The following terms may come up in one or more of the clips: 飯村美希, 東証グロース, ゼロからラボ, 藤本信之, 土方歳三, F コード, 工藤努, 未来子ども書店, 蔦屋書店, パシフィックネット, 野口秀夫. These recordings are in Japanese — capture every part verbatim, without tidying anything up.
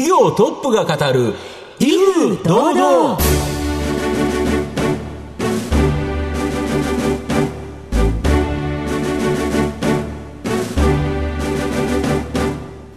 企業トップが語る威風堂々。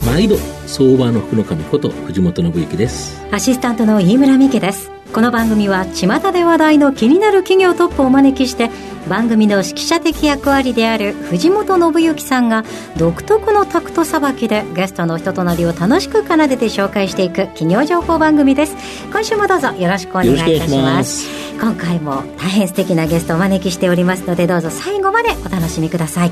毎度相場の福の神こと藤本信之です。アシスタントの飯村美希です。この番組は巷で話題の気になる企業トップをお招きして、番組の指揮者的役割である藤本信之さんが独特のタクトさばきでゲストの人となりを楽しく奏でて紹介していく企業情報番組です。今週もどうぞよろしくお願いいたします。今回も大変素敵なゲストをお招きしておりますので、どうぞ最後までお楽しみください。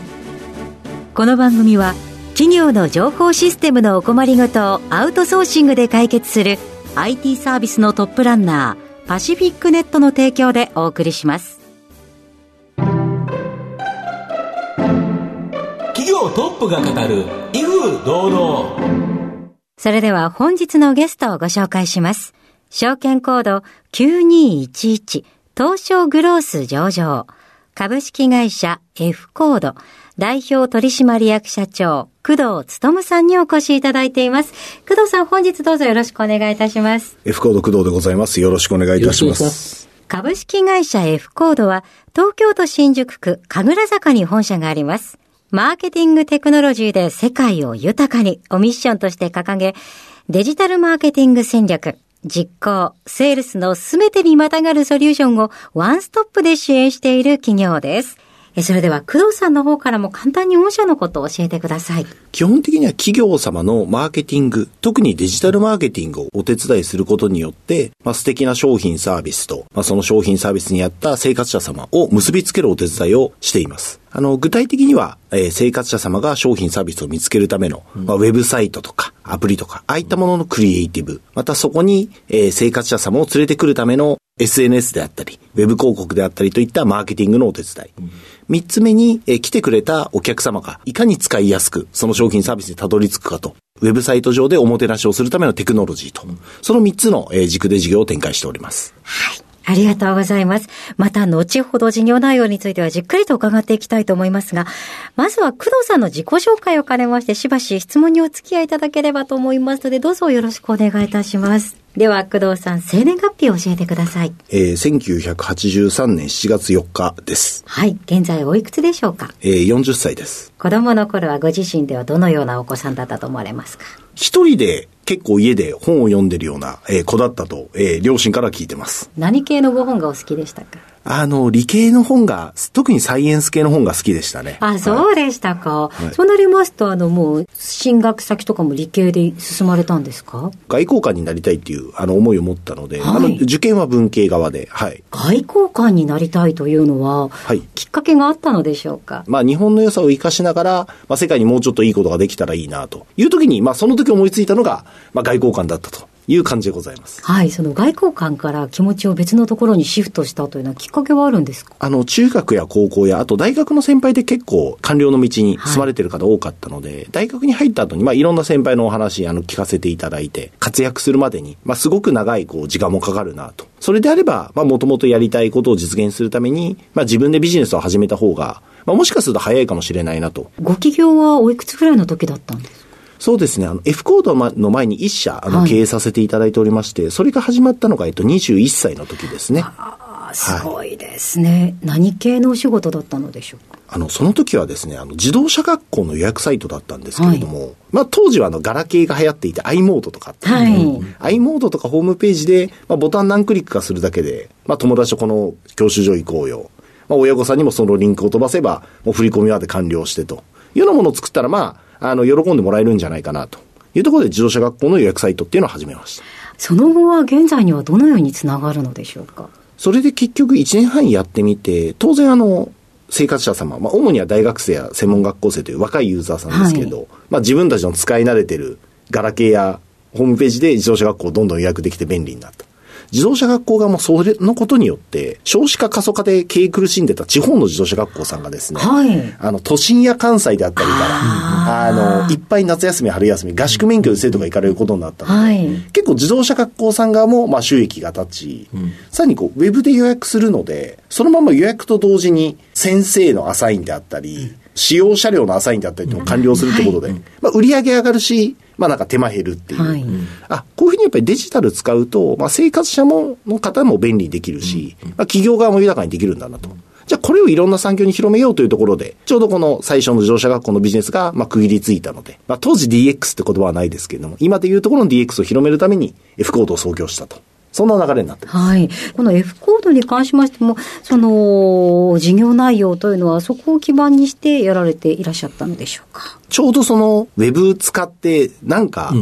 この番組は企業の情報システムのお困りごとをアウトソーシングで解決する アイティー サービスのトップランナーパシフィックネットの提供でお送りします。企業トップが語る威風堂々。それでは本日のゲストをご紹介します。証券コードきゅうにいちいち東証グロース上場、株式会社 F コード代表取締役社長工藤努さんにお越しいただいています。工藤さん、本日どうぞよろしくお願いいたします。 F コード工藤でございます。よろしくお願いいたします。株式会社 F コードは東京都新宿区神楽坂に本社があります。マーケティングテクノロジーで世界を豊かにをミッションとして掲げ、デジタルマーケティング戦略、実行、セールスのすべてにまたがるソリューションをワンストップで支援している企業です。それでは工藤さんの方からも簡単に御社のことを教えてください。基本的には企業様のマーケティング、特にデジタルマーケティングをお手伝いすることによって、まあ、素敵な商品サービスと、まあ、その商品サービスに合った生活者様を結びつけるお手伝いをしています。あの、具体的には、えー、生活者様が商品サービスを見つけるための、まあ、ウェブサイトとかアプリとか、ああいったもののクリエイティブ、またそこに、えー、生活者様を連れてくるためのエスエヌエス であったり、ウェブ広告であったりといったマーケティングのお手伝い。三つ目に、えー、来てくれたお客様がいかに使いやすく、その商品サービスにたどり着くかと。ウェブサイト上でおもてなしをするためのテクノロジーと。その三つの、えー、軸で事業を展開しております。はい。ありがとうございます。また後ほど事業内容についてはじっくりと伺っていきたいと思いますが、まずは工藤さんの自己紹介を兼ねましてしばし質問にお付き合いいただければと思いますので、どうぞよろしくお願いいたします。では工藤さん、生年月日を教えてください。えー、せんきゅうひゃくはちじゅうさんねんしちがつよっかです。はい、現在おいくつでしょうか。えー、よんじゅっさいです。子供の頃はご自身ではどのようなお子さんだったと思われますか。一人で結構家で本を読んでるような子だったと、えー、両親から聞いてます。何系のご本がお好きでしたか？あの、理系の本が、特にサイエンス系の本が好きでしたね。あ、そうでしたか。はい、そうなりますと、あの、もう、進学先とかも理系で進まれたんですか？外交官になりたいっていう、あの、思いを持ったので、はい、あの、受験は文系側で、はい。外交官になりたいというのは、はい、きっかけがあったのでしょうか？まあ、日本の良さを生かしながら、まあ、世界にもうちょっといいことができたらいいな、という時に、まあ、その時思いついたのが、まあ、外交官だったという感じでございます。はい、その外交官から気持ちを別のところにシフトしたというのはきっかけはあるんですか？あの、中学や高校やあと大学の先輩で結構官僚の道に進まれている方多かったので、はい、大学に入った後にまあいろんな先輩のお話あの聞かせていただいて、活躍するまでにまあすごく長いこう時間もかかるなと。それであればまあもともとやりたいことを実現するためにまあ自分でビジネスを始めた方がまあもしかすると早いかもしれないなと。ご起業はおいくつぐらいの時だったんですか？そうですね。あの、F コードの前に一社、あの、経営させていただいておりまして、はい、それが始まったのが、えっと、にじゅういっさいの時ですね。ああ、すごいですね、はい。何系のお仕事だったのでしょうか？あの、その時はですね、あの、自動車学校の予約サイトだったんですけれども、はい、まあ、当時はあの、ガラケーが流行っていて、i モードとかあったので、はい、i モードとかホームページで、まあ、ボタン何クリックかするだけで、まあ、友達とこの教習所行こうよ。まあ、親御さんにもそのリンクを飛ばせば、もう振り込みまで完了してというようなものを作ったら、まあ、あの、喜んでもらえるんじゃないかなというところで自動車学校の予約サイトっていうのを始めました。その後は現在にはどのようにつながるのでしょうか？それで結局いちねんはんやってみて、当然あの、生活者様、まあ主には大学生や専門学校生という若いユーザーさんですけれど、はい、まあ自分たちの使い慣れてるガラケーやホームページで自動車学校をどんどん予約できて便利になった。自動車学校がもうそれのことによって少子化過疎化で経営苦しんでた地方の自動車学校さんがですね、はい、あの都心や関西であったりからああのいっぱい夏休み春休み合宿免許で生徒が行かれることになったので、はい、結構自動車学校さん側もまあ収益が立ち、うん、さらにこうウェブで予約するのでそのまま予約と同時に先生のアサインであったり、うん、使用車両のアサインであったりとも完了するということで、はい、まあ、売り上げ上がるしまあなんか手間減るっていう、はい、あこういうふうにやっぱりデジタル使うと、まあ、生活者もの方も便利できるし、まあ、企業側も豊かにできるんだなと。じゃあこれをいろんな産業に広めようというところで、ちょうどこの最初の自動車学校のビジネスがまあ区切りついたので、まあ、当時 ディーエックス って言葉はないですけれども、今でいうところの ディーエックス を広めるために F コードを創業したと。そんな流れになってます。はい。この F コードに関しましても、その事業内容というのはそこを基盤にしてやられていらっしゃったのでしょうか。ちょうどそのウェブ使ってなんか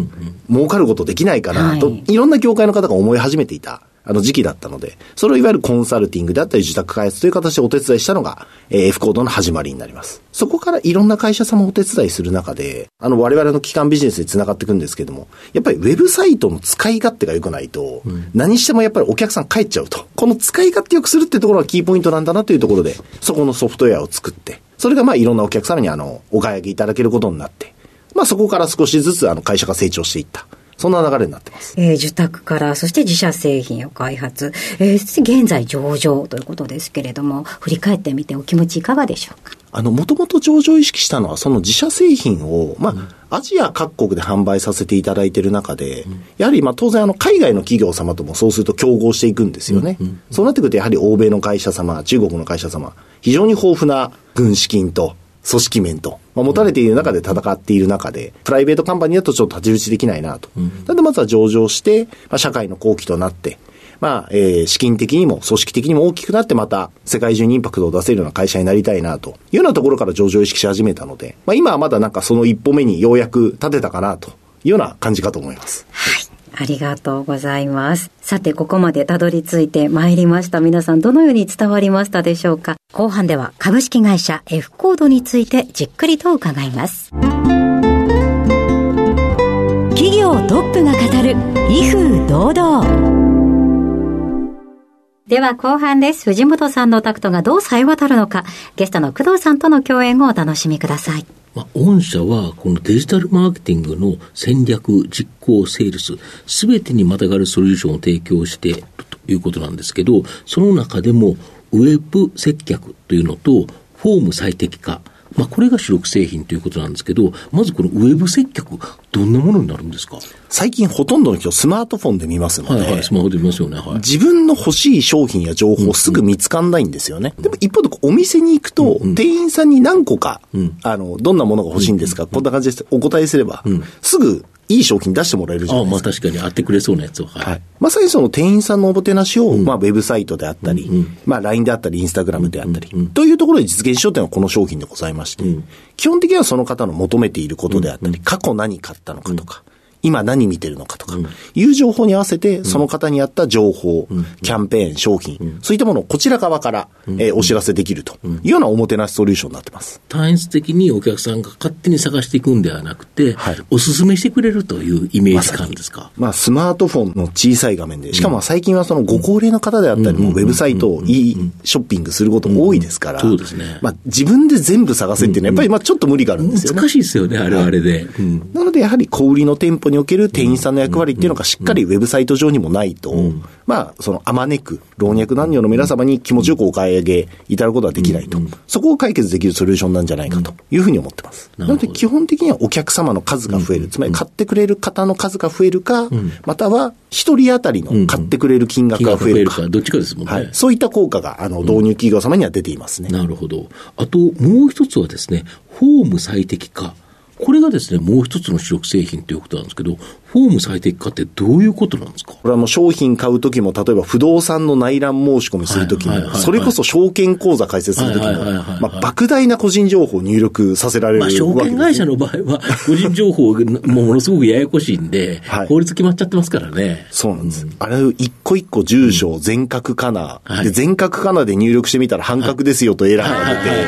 儲かることできないかなと、うんうん、いろんな業界の方が思い始めていたあの時期だったので、それをいわゆるコンサルティングであったり自宅開発という形でお手伝いしたのが F コードの始まりになります。そこからいろんな会社様をお手伝いする中で、あの我々の基幹ビジネスにつながっていくんですけども、やっぱりウェブサイトの使い勝手が良くないと、うん、何してもやっぱりお客さん帰っちゃうと。この使い勝手良くするってところがキーポイントなんだなというところで、そこのソフトウェアを作って、それがまあいろんなお客様にあのお買い上げいただけることになって、まあそこから少しずつあの会社が成長していった、そんな流れになってます。えー、受託から、そして自社製品を開発、えー、そして現在上場ということですけれども、振り返ってみてお気持ちいかがでしょうか。あの、もともと上場を意識したのは、その自社製品を、まあ、うん、アジア各国で販売させていただいている中で、うん、やはりまあ当然あの海外の企業様ともそうすると競合していくんですよね、うんうんうん、そうなってくるとやはり欧米の会社様、中国の会社様、非常に豊富な軍資金と組織面と、まあ、持たれている中で戦っている中で、プライベートカンパニーだとちょっと立ち打ちできないなと。なのでまずは上場して、まあ、社会の好機となって、まあ、えー、資金的にも組織的にも大きくなって、また世界中にインパクトを出せるような会社になりたいなというようなところから上場を意識し始めたので、まあ、今はまだなんかその一歩目にようやく立てたかなというような感じかと思います。はい。ありがとうございます。さて、ここまでたどり着いてまいりました。皆さん、どのように伝わりましたでしょうか。後半では株式会社 F コードについてじっくりと伺います。企業トップが語る威風堂々。では後半です。藤本さんのタクトがどう冴え渡るのか、ゲストの工藤さんとの共演をお楽しみください。まあ、御社はこのデジタルマーケティングの戦略、実行、セールス、すべてにまたがるソリューションを提供しているということなんですけど、その中でもウェブ接客というのとフォーム最適化、まあ、これが主力製品ということなんですけど、まずこのウェブ接客、どんなものになるんですか？最近ほとんどの人スマートフォンで見ますので、はいはい、スマホで見ますよね、はい、自分の欲しい商品や情報をすぐ見つかんないんですよね、うんうん、でも一方でお店に行くと、うんうん、店員さんに何個か、うん、あのどんなものが欲しいんですか、うんうん、こんな感じですお答えすれば、うん、すぐいい商品出してもらえるじゃないですか。ああ、まあ確かにあってくれそうなやつは、はいはい、まさにその店員さんのおもてなしを、うん、まあウェブサイトであったり、うんうん、まあ ライン であったりインスタグラムであったり、うんうん、というところで実現しようというのはこの商品でございまして、うん、基本的にはその方の求めていることであったり、うんうん、過去何買ったのかとか、うん、今何見てるのかとかいう情報に合わせて、その方に合った情報、うん、キャンペーン、商品、うん、そういったものをこちら側から、うん、えー、お知らせできるというようなおもてなしソリューションになってます。単一的にお客さんが勝手に探していくんではなくて、はい、おすすめしてくれるというイメージ感ですか。まあ、スマートフォンの小さい画面で、しかも最近はそのご高齢の方であったりも、うん、ウェブサイトをいいショッピングすることも多いですから、うんうん、そうですね、まあ、自分で全部探せっていうのはやっぱりまあちょっと無理があるんですよね。難しいですよね、あれはあれで、うん、なのでやはり小売りの店舗における店員さんの役割っていうのがしっかりウェブサイト上にもないと、うん、まあそのあまねく老若男女の皆様に気持ちよくお買い上げいただくことはできないと、うん、そこを解決できるソリューションなんじゃないかというふうに思ってます、うん、なので基本的にはお客様の数が増える、うん、つまり買ってくれる方の数が増えるか、うん、または一人当たりの買ってくれる金額が増えるか、うん、金額が増えるかどっちかですもんね、はい、そういった効果があの導入企業様には出ていますね、うん、なるほど。あともう一つはですね、フォーム最適化、これがですね、もう一つの主力製品ということなんですけど、フォーム最適化ってどういうことなんですか？これはもう商品買うときも、例えば不動産の内覧申し込みするときも、それこそ証券口座開設するときも、まあ、莫大な個人情報を入力させられるわけですね。まあ、証券会社の場合は、個人情報がもうものすごくややこしいんで、はい、法律決まっちゃってますからね。そうなんです。うん、あれを一個一個住所、全角かな、うん、で、全角かなで入力してみたら半角ですよとエラーが出て、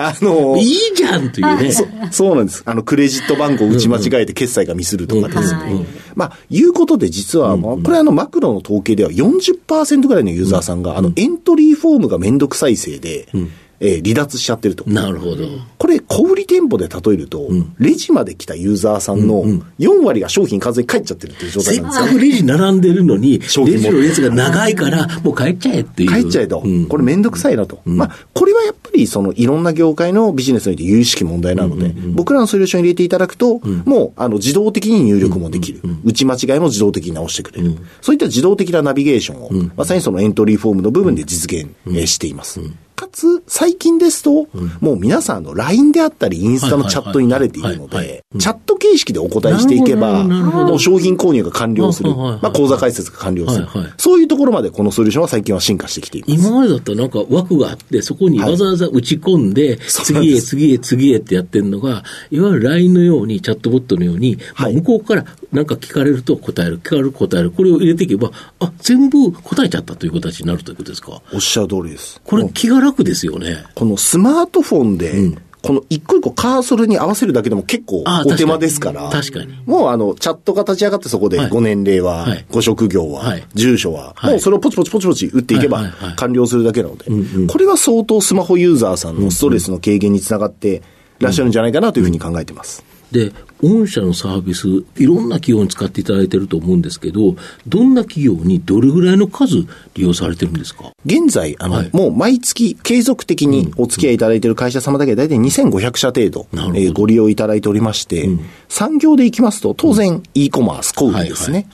あのー、いいじゃんというね。そ, そうなんです。あのクレジット番号を打ち間違えて決済がミスるとかですね、うんうん、まあ、いうことで実は、まあ、これあのマクロの統計では よんじゅっパーセント ぐらいのユーザーさんがあのエントリーフォームがめんどくさいせいで、うん、えー、離脱しちゃってると。なるほど。これ小売店舗で例えると、うん、レジまで来たユーザーさんのよんわりが商品完全に帰っちゃってるっていう状態なんですよ。せっかくレジ並んでるのにレジの列が長いからもう帰っちゃえっていう。帰っちゃえと、うん、これめんどくさいなと、うん、まあ、これはやっぱりそのいろんな業界のビジネスにおいて有識問題なので、うんうんうん、僕らのソリューションに入れていただくと、うん、もうあの自動的に入力もできる、うんうんうん、打ち間違いも自動的に直してくれる、うん、そういった自動的なナビゲーションを、うん、まさにそのエントリーフォームの部分で実現、うんえー、しています、うん、かつ最近ですと、うん、もう皆さんの ライン であったりインスタのチャットに慣れているのでチャット形式でお答えしていけばもう商品購入が完了する、まあ、口座開設が完了する、はいはい、そういうところまでこのソリューションは最近は進化してきています。今までだったらなんか枠があってそこにわざわざ打ち込んで、はい、次へ次へ次へってやってるのがいわゆる ライン のようにチャットボットのように、まあ、向こうからなんか聞かれると答える聞かれる答えるこれを入れていけばあ全部答えちゃったという形になるということですか。おっしゃる通りです。これ気が楽ですよね。このスマートフォンで、うん、この一個一個カーソルに合わせるだけでも結構お手間ですから。確かにもうあのチャットが立ち上がってそこでご年齢は、はい、ご職業は、はい、住所は、はい、もうそれをポチポチポチポチ打っていけば完了するだけなので、はいはいはい、これは相当スマホユーザーさんのストレスの軽減につながっていらっしゃるんじゃないかなというふうに考えています。で御社のサービスいろんな企業に使っていただいていると思うんですけどどんな企業にどれぐらいの数利用されてるんですか。現在あの、はい、もう毎月継続的にお付き合いいただいている会社様だけで大体にせんごひゃくしゃ程度、えー、ご利用いただいておりまして、うん、産業でいきますと当然、うん、e コマース小売ですね、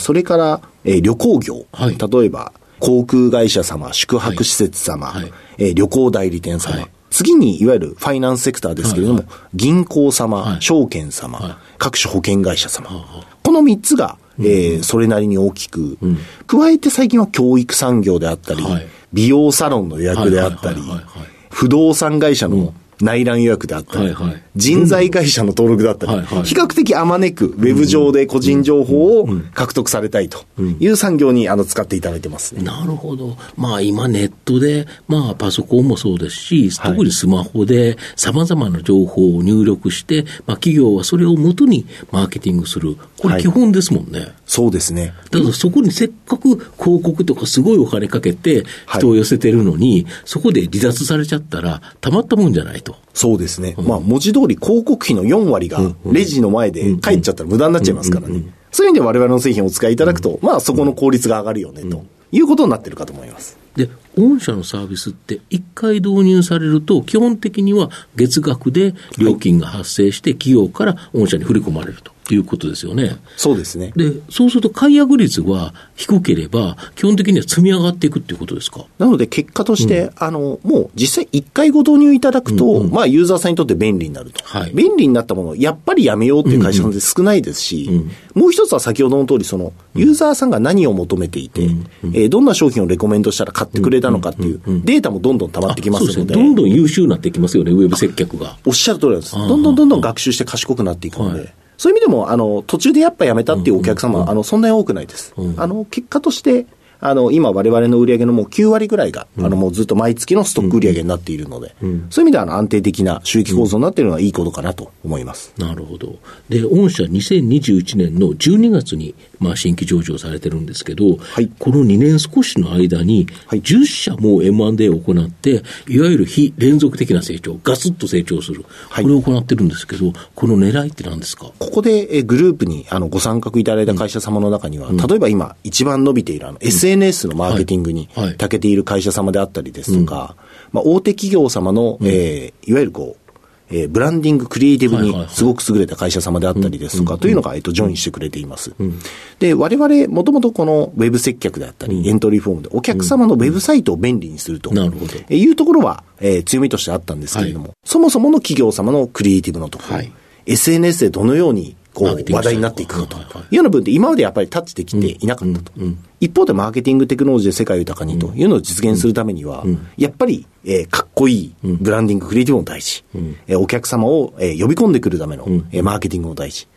それから、えー、旅行業、はい、例えば航空会社様宿泊施設様、はいはいえー、旅行代理店様、はい次にいわゆるファイナンスセクターですけれども、はいはい、銀行様、はい、証券様、はい、各種保険会社様、はいはい、このみっつが、うんえー、それなりに大きく、うん、加えて最近は教育産業であったり、はい、美容サロンの予約であったり、はいはいはいはい、不動産会社の内覧予約であったり、うんはいはい、人材会社の登録だったり、うんはいはい、比較的あまねくウェブ上で個人情報を獲得されたいという産業にあの使っていただいてますね。なるほど。まあ今ネットで、まあパソコンもそうですし、はい、特にスマホで様々な情報を入力して、まあ企業はそれを元にマーケティングする。これ基本ですもんね。はい、そうですね。だからそこにせっかく広告とかすごいお金かけて人を寄せてるのに、はい、そこで離脱されちゃったらたまったもんじゃないと。そうですね。うん、まあ文字通り広告費のよんわりがレジの前で帰っちゃったら無駄になっちゃいますからね、うんうん、そういう意味で我々の製品をお使いいただくと、まあ、そこの効率が上がるよねということになってるかと思います。で御社のサービスっていっかい導入されると基本的には月額で料金が発生して企業から御社に振り込まれるということですよね。そうですね。でそうすると解約率は低ければ基本的には積み上がっていくということですか。なので結果として、うん、あのもう実際いっかいご導入いただくと、うんうんまあ、ユーザーさんにとって便利になると、はい、便利になったものをやっぱりやめようという会社なんて少ないですし、うんうん、もう一つは先ほどの通りそのユーザーさんが何を求めていて、うんうんえー、どんな商品をレコメンドしたら買ってくれたのかっていうデータもどんどん溜まってきますの で,、うんうんうん、ですね、どんどん優秀になってきますよね。ウェブ接客がおっしゃる通りなんです。どんどんどんどん学習して賢くなっていくので、はいそういう意味でもあの途中でやっぱやめたっていうお客様は、うんうんうん、あのそんなに多くないです、うん、あの結果としてあの今我々の売上のもうきゅうわりぐらいが、うん、あのもうずっと毎月のストック売上になっているので、うんうん、そういう意味ではあの安定的な収益構造になっているのはいいことかなと思います、うん、なるほど。で御社にせんにじゅういちねんのじゅうにがつに、まあ、新規上場されてるんですけど、はい、このにねん少しの間にじゅっしゃも エムアンドエー を行っていわゆる非連続的な成長ガスッと成長するこれを行ってるんですけど、はい、この狙いって何ですか。ここでグループにあのご参画いただいた会社様の中には、うん、例えば今一番伸びているあの エスエヌエスエスエヌエス のマーケティングに長けている会社様であったりですとか、はいはいまあ、大手企業様の、うんえー、いわゆるこう、えー、ブランディングクリエイティブにすごく優れた会社様であったりですとか、はいはいはい、というのが、えっと、ジョインしてくれています、うんうん、で我々もともとこのウェブ接客であったり、うん、エントリーフォームでお客様のウェブサイトを便利にするというところは、えー、強みとしてあったんですけれども、はい、そもそもの企業様のクリエイティブのところ、はい、エスエヌエス でどのようにこう話題になっていくかというような分で今までやっぱりタッチできていなかったと、うんうんうん、一方でマーケティングテクノロジーで世界を豊かにというのを実現するためにはやっぱりえかっこいいブランディングクリエイティブも大事、えお客様をえ呼び込んでくるためのえマーケティングも大事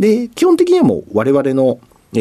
で、基本的にはもう我々の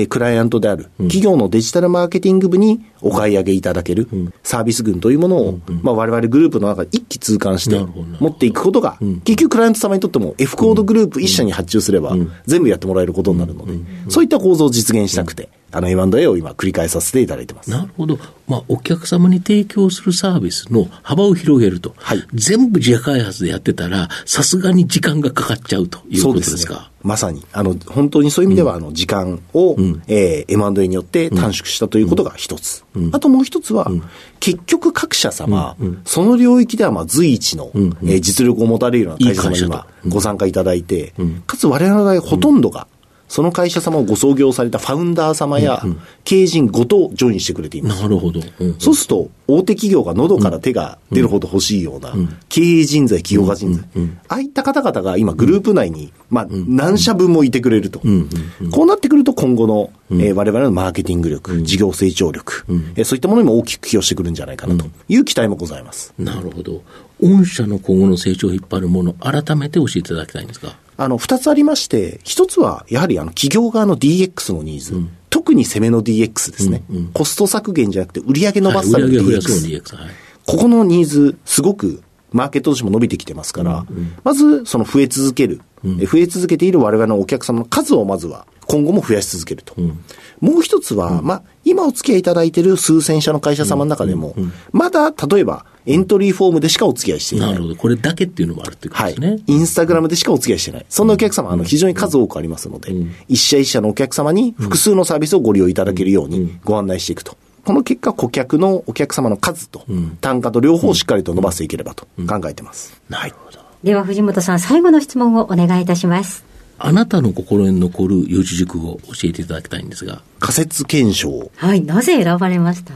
クライアントである企業のデジタルマーケティング部にお買い上げいただけるサービス群というものを、まあ我々グループの中で一気通貫して持っていくことが結局クライアント様にとっても F コードグループ一社に発注すれば全部やってもらえることになるので、そういった構造を実現したくてあの エムアンドエー を今繰り返させていただいてます。なるほど、まあ、お客様に提供するサービスの幅を広げると、はい、全部自社開発でやってたらさすがに時間がかかっちゃうということですか。そうですね、まさにあの本当にそういう意味では、うん、あの時間を、うん、えー、エムアンドエー によって短縮したということが一つ、うん、あともう一つは、うん、結局各社様、うん、その領域ではまあ随一の、うん、えー、実力を持たれるような会社様に今ご参加いただいて、うん、かつ我々ほとんどが、うん、その会社様をご創業されたファウンダー様や経営陣ごとジョインしてくれています。なるほど、うんうん、そうすると大手企業が喉から手が出るほど欲しいような経営人材、企業家人材、うんうんうん、ああいった方々が今グループ内に、まあ、何社分もいてくれると、うんうんうん、こうなってくると今後の、えー、我々のマーケティング力、事業成長力、うんうん、えー、そういったものにも大きく寄与してくるんじゃないかなという期待もございます。なるほど、御社の今後の成長を引っ張るもの改めて教えていただきたいんですか。あのふたつありまして、ひとつはやはりあの企業側の ディーエックス のニーズ、うん、特に攻めの ディーエックス ですね、うんうん、コスト削減じゃなくて売上伸ばすための ディーエックス、はい、ディーエックス、はい、ここのニーズすごくマーケットとしても伸びてきてますから、うんうん、まずその増え続ける、うん、増え続けている我々のお客様の数をまずは今後も増やし続けると、うん、もう一つは、うん、まあ、今お付き合いいただいている数千社の会社様の中でも、うんうんうん、まだ例えばエントリーフォームでしかお付き合いしていない。なるほど、これだけっていうのもあるっていうことですね。はい、インスタグラムでしかお付き合いしていない。そんなお客様、うん、あの非常に数多くありますので、うん、一社一社のお客様に複数のサービスをご利用いただけるようにご案内していくと。この結果、顧客のお客様の数と単価と両方をしっかりと伸ばしていければと考えています。うんうんうん、なるほど。では藤本さん、最後の質問をお願いいたします。あなたの心に残る四字熟語を教えていただきたいんですが。仮説検証。はい、なぜ選ばれました？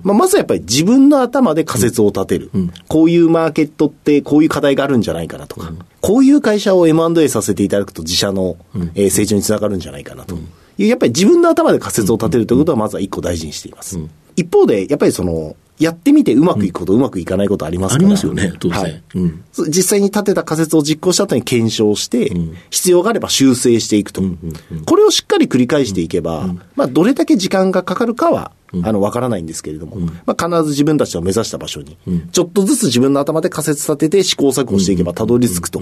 まあ、まずはやっぱり自分の頭で仮説を立てる、うん、こういうマーケットってこういう課題があるんじゃないかなとか、うん、こういう会社を エムアンドエー させていただくと自社の、うん、えー、成長につながるんじゃないかなと、うん、やっぱり自分の頭で仮説を立てるということはまずは一個大事にしています、うん、一方でやっぱりそのやってみてうまくいくこと、うん、うまくいかないことありますから。ありますよね、当然、はい、うん、実際に立てた仮説を実行した後に検証して、うん、必要があれば修正していくと、うんうんうん、これをしっかり繰り返していけば、うんうん、まあ、どれだけ時間がかかるかはあの分からないんですけれども、うん、まあ、必ず自分たちの目指した場所にちょっとずつ自分の頭で仮説立てて試行錯誤していけばたどり着くと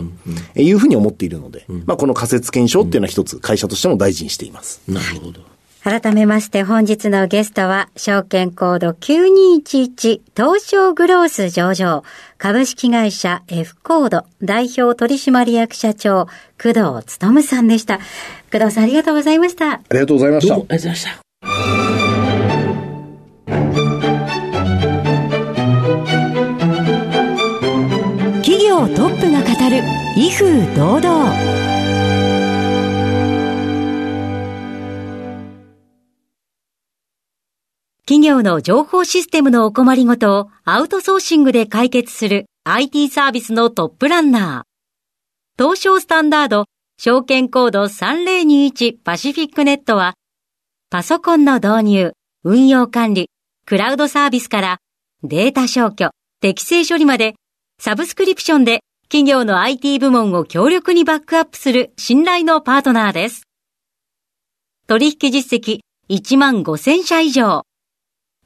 いうふうに思っているので、うん、まあ、この仮説検証っていうのは一つ会社としても大事にしています、うん、なるほど。改めまして本日のゲストは証券コードきゅうにいちいち東証グロース上場株式会社 F コード代表取締役社長工藤勉さんでした。工藤さん、ありがとうございました。ありがとうございました。どうもありがとうございました。企業トップが語る威風堂々。企業の情報システムのお困りごとをアウトソーシングで解決する アイティー サービスのトップランナー。東証スタンダード証券コードさんぜろにいちパシフィックネットは、パソコンの導入、運用管理、クラウドサービスからデータ消去、適正処理までサブスクリプションで企業の アイティー 部門を強力にバックアップする信頼のパートナーです。取引実績いちまんごせんしゃ以上。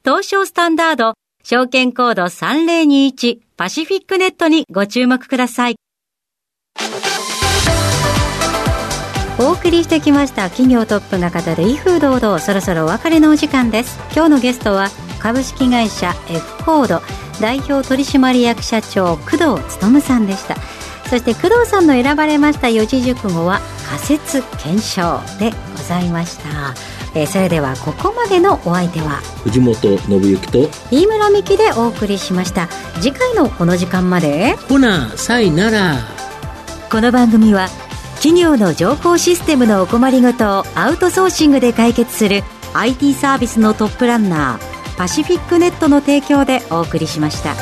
東証スタンダード証券コードさんぜろにいちパシフィックネットにご注目ください。お送りしてきました企業トップが語る威風堂々、そろそろお別れのお時間です。今日のゲストは株式会社 F コード代表取締役社長工藤勉さんでした。そして工藤さんの選ばれました四字熟語は仮説検証でございました。えー、それではここまでのお相手は藤本信之と飯村美希でお送りしました。次回のこの時間まで、ほなさいなら。この番組は企業の情報システムのお困りごとをアウトソーシングで解決する アイティー サービスのトップランナーパシフィックネットの提供でお送りしました。